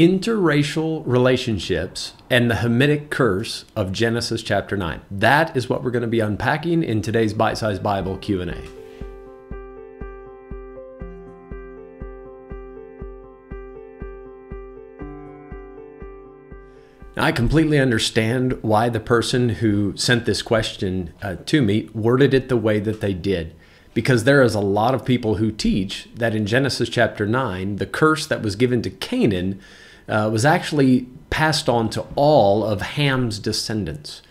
interracial relationships and the Hamitic curse of Genesis chapter 9. That is what we're going to be unpacking in today's Bite-Sized Bible Q&A. I completely understand why the person who sent this question to me worded it the way that they did, because there is a lot of people who teach that in Genesis chapter 9, the curse that was given to Canaan was actually passed on to all of Ham's descendants.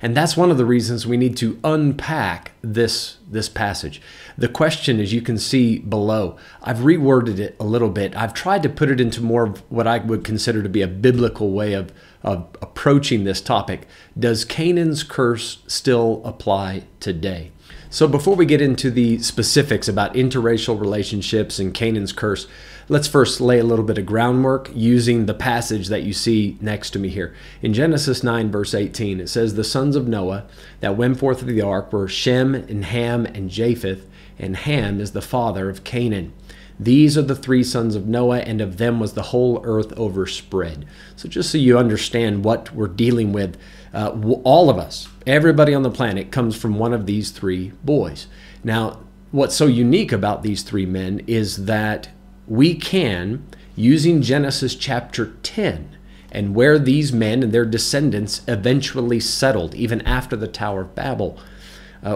And that's one of the reasons we need to unpack this passage. The question, as you can see below, I've reworded it a little bit. I've tried to put it into more of what I would consider to be a biblical way of approaching this topic. Does Canaan's curse still apply today? So before we get into the specifics about interracial relationships and Canaan's curse, let's first lay a little bit of groundwork using the passage that you see next to me here. In Genesis 9, verse 18, it says, "The sons of Noah that went forth of the ark were Shem and Ham and Japheth, and Ham is the father of Canaan. These are the three sons of Noah, and of them was the whole earth overspread." So just so you understand what we're dealing with, all of us, everybody on the planet, comes from one of these three boys. Now, what's so unique about these three men is that we can, using Genesis chapter 10, and where these men and their descendants eventually settled, even after the Tower of Babel,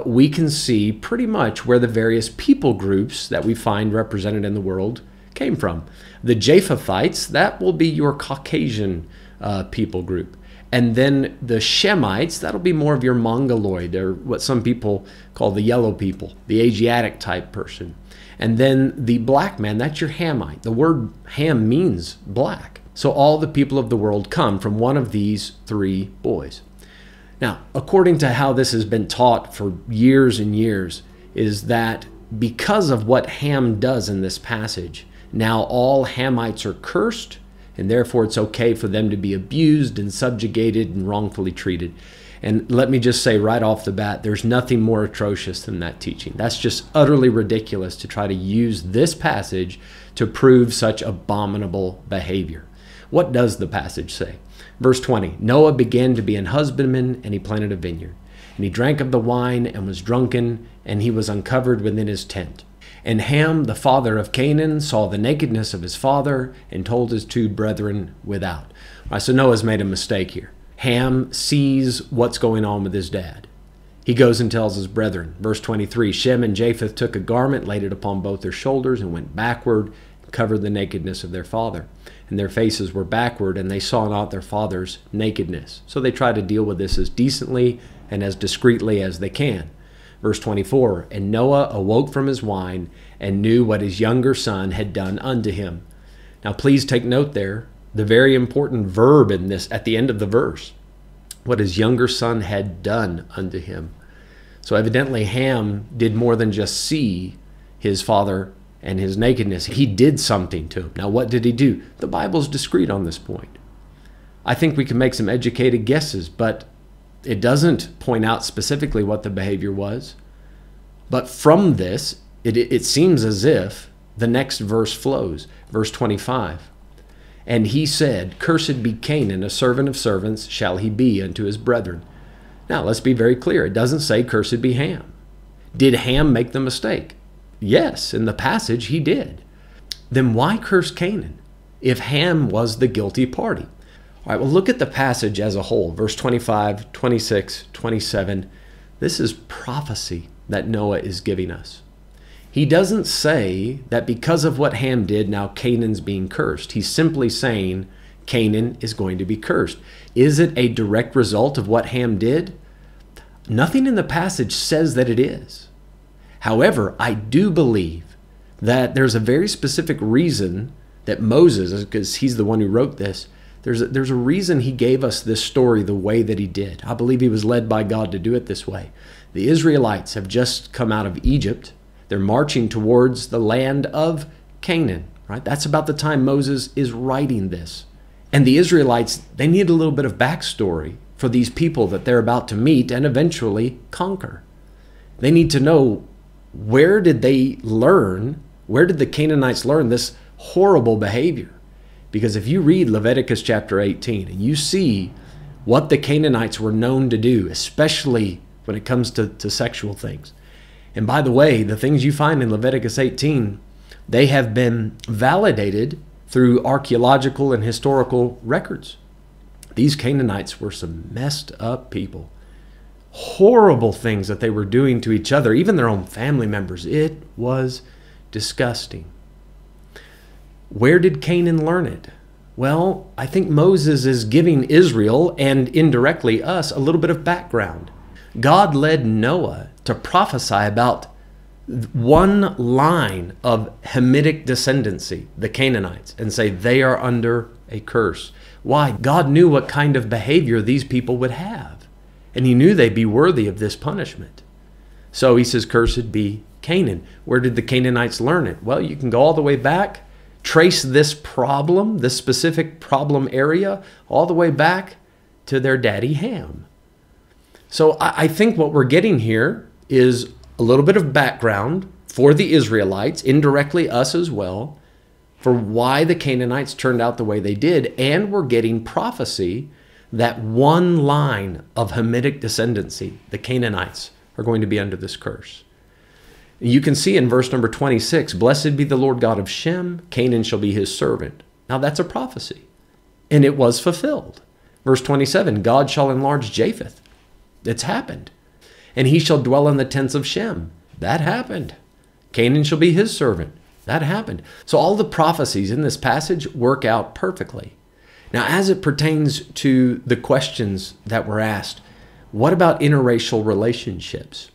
we can see pretty much where the various people groups that we find represented in the world came from. The Japhethites, that will be your Caucasian people group. And then the Shemites, that'll be more of your Mongoloid, or what some people call the yellow people, the Asiatic type person. And then the black man, that's your Hamite. The word Ham means black. So all the people of the world come from one of these three boys. Now, according to how this has been taught for years and years, is that because of what Ham does in this passage, now all Hamites are cursed, and therefore it's okay for them to be abused and subjugated and wrongfully treated. And let me just say right off the bat, there's nothing more atrocious than that teaching. That's just utterly ridiculous to try to use this passage to prove such abominable behavior. What does the passage say? Verse 20, "Noah began to be an husbandman, and he planted a vineyard. And he drank of the wine and was drunken, and he was uncovered within his tent. And Ham, the father of Canaan, saw the nakedness of his father, and told his two brethren without." All right, so Noah's made a mistake here. Ham sees what's going on with his dad. He goes and tells his brethren. Verse 23, "Shem and Japheth took a garment, laid it upon both their shoulders, and went backward, and covered the nakedness of their father. And their faces were backward, and they saw not their father's nakedness." So they try to deal with this as decently and as discreetly as they can. Verse 24, "And Noah awoke from his wine, and knew what his younger son had done unto him." Now please take note there, the very important verb in this at the end of the verse, what his younger son had done unto him. So evidently Ham did more than just see his father and his nakedness. He did something to him. Now, what did he do? The Bible's discreet on this point. I think we can make some educated guesses, but it doesn't point out specifically what the behavior was. But from this, it seems as if the next verse flows. Verse 25, "And he said, Cursed be Canaan, a servant of servants shall he be unto his brethren." Now, let's be very clear. It doesn't say, "Cursed be Ham." Did Ham make the mistake? Yes, in the passage he did. Then why curse Canaan if Ham was the guilty party? All right, well, look at the passage as a whole. Verse 25, 26, 27. This is prophecy that Noah is giving us. He doesn't say that because of what Ham did, now Canaan's being cursed. He's simply saying Canaan is going to be cursed. Is it a direct result of what Ham did? Nothing in the passage says that it is. However, I do believe that there's a very specific reason that Moses, because he's the one who wrote this, there's a reason he gave us this story the way that he did. I believe he was led by God to do it this way. The Israelites have just come out of Egypt. They're marching towards the land of Canaan, right? That's about the time Moses is writing this. And the Israelites, they need a little bit of backstory for these people that they're about to meet and eventually conquer. They need to know, where did the Canaanites learn this horrible behavior? Because if you read Leviticus chapter 18 and you see what the Canaanites were known to do, especially when it comes to sexual things. And by the way, the things you find in Leviticus 18, they have been validated through archaeological and historical records. These Canaanites were some messed up people. Horrible things that they were doing to each other, even their own family members. It was disgusting. Where did Canaan learn it? Well, I think Moses is giving Israel and indirectly us a little bit of background. God led Noah to prophesy about one line of Hamitic descendancy, the Canaanites, and say they are under a curse. Why? God knew what kind of behavior these people would have, and he knew they'd be worthy of this punishment. So he says, cursed be Canaan. Where did the Canaanites learn it? Well, you can go all the way back, trace this problem, this specific problem area, all the way back to their daddy Ham. So I think what we're getting here is a little bit of background for the Israelites, indirectly us as well, for why the Canaanites turned out the way they did. And we're getting prophecy that one line of Hamitic descendancy, the Canaanites, are going to be under this curse. You can see in verse number 26, blessed be the Lord God of Shem, Canaan shall be his servant. Now that's a prophecy, and it was fulfilled. Verse 27, God shall enlarge Japheth. It's happened. And he shall dwell in the tents of Shem. That happened. Canaan shall be his servant. That happened. So all the prophecies in this passage work out perfectly. Now, as it pertains to the questions that were asked, what about interracial relationships?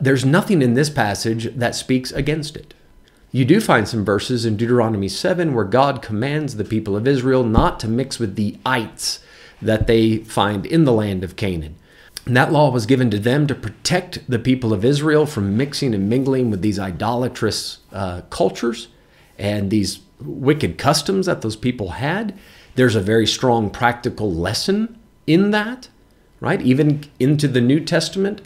There's nothing in this passage that speaks against it. You do find some verses in Deuteronomy 7 where God commands the people of Israel not to mix with the ites that they find in the land of Canaan. And that law was given to them to protect the people of Israel from mixing and mingling with these idolatrous cultures and these wicked customs that those people had. There's a very strong practical lesson in that, right? Even into the New Testament,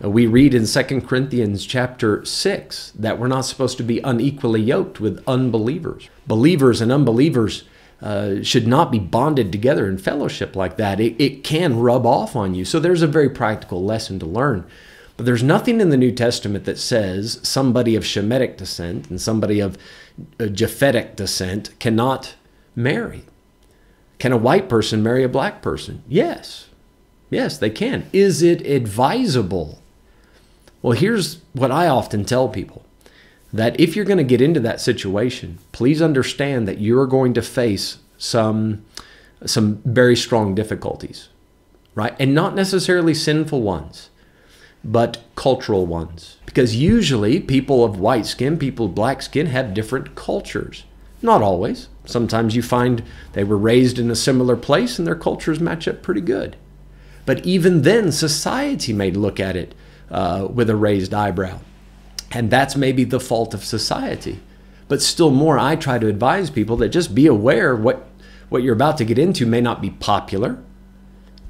we read in 2 Corinthians chapter 6 that we're not supposed to be unequally yoked with unbelievers. Believers and unbelievers should not be bonded together in fellowship like that. It can rub off on you. So there's a very practical lesson to learn. But there's nothing in the New Testament that says somebody of Shemitic descent and somebody of Japhetic descent cannot marry. Can a white person marry a black person? Yes. Yes, they can. Is it advisable? Well, here's what I often tell people. That if you're going to get into that situation, please understand that you're going to face some very strong difficulties, right? And not necessarily sinful ones, but cultural ones. Because usually people of white skin, people of black skin have different cultures. Not always. Sometimes you find they were raised in a similar place and their cultures match up pretty good. But even then, society may look at it with a raised eyebrow. And that's maybe the fault of society. But still more, I try to advise people that just be aware what you're about to get into may not be popular.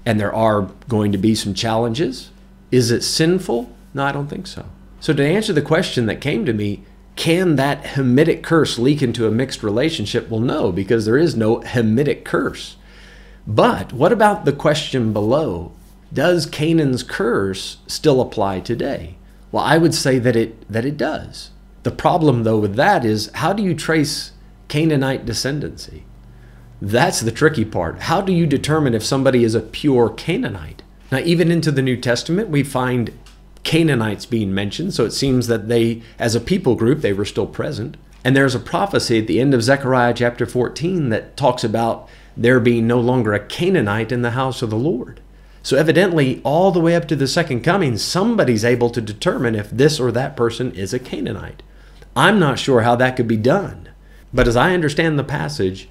And there are going to be some challenges. Is it sinful? No, I don't think so. So to answer the question that came to me, can that Hamitic curse leak into a mixed relationship? Well, no, because there is no Hamitic curse. But what about the question below? Does Canaan's curse still apply today? Well, I would say that it does. The problem, though, with that is how do you trace Canaanite descendancy? That's the tricky part. How do you determine if somebody is a pure Canaanite? Now, even into the New Testament, we find Canaanites being mentioned, so it seems that they, as a people group, they were still present. And there's a prophecy at the end of Zechariah chapter 14 that talks about there being no longer a Canaanite in the house of the Lord. So evidently, all the way up to the second coming, somebody's able to determine if this or that person is a Canaanite. I'm not sure how that could be done. But as I understand the passage,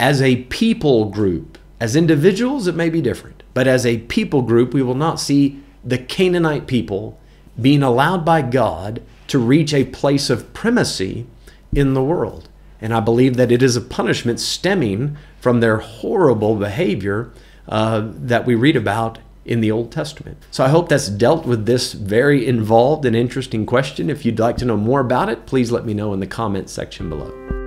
as a people group, as individuals, it may be different. But as a people group, we will not see the Canaanite people being allowed by God to reach a place of primacy in the world. And I believe that it is a punishment stemming from their horrible behavior that we read about in the Old Testament. So I hope that's dealt with this very involved and interesting question. If you'd like to know more about it, please let me know in the comments section below.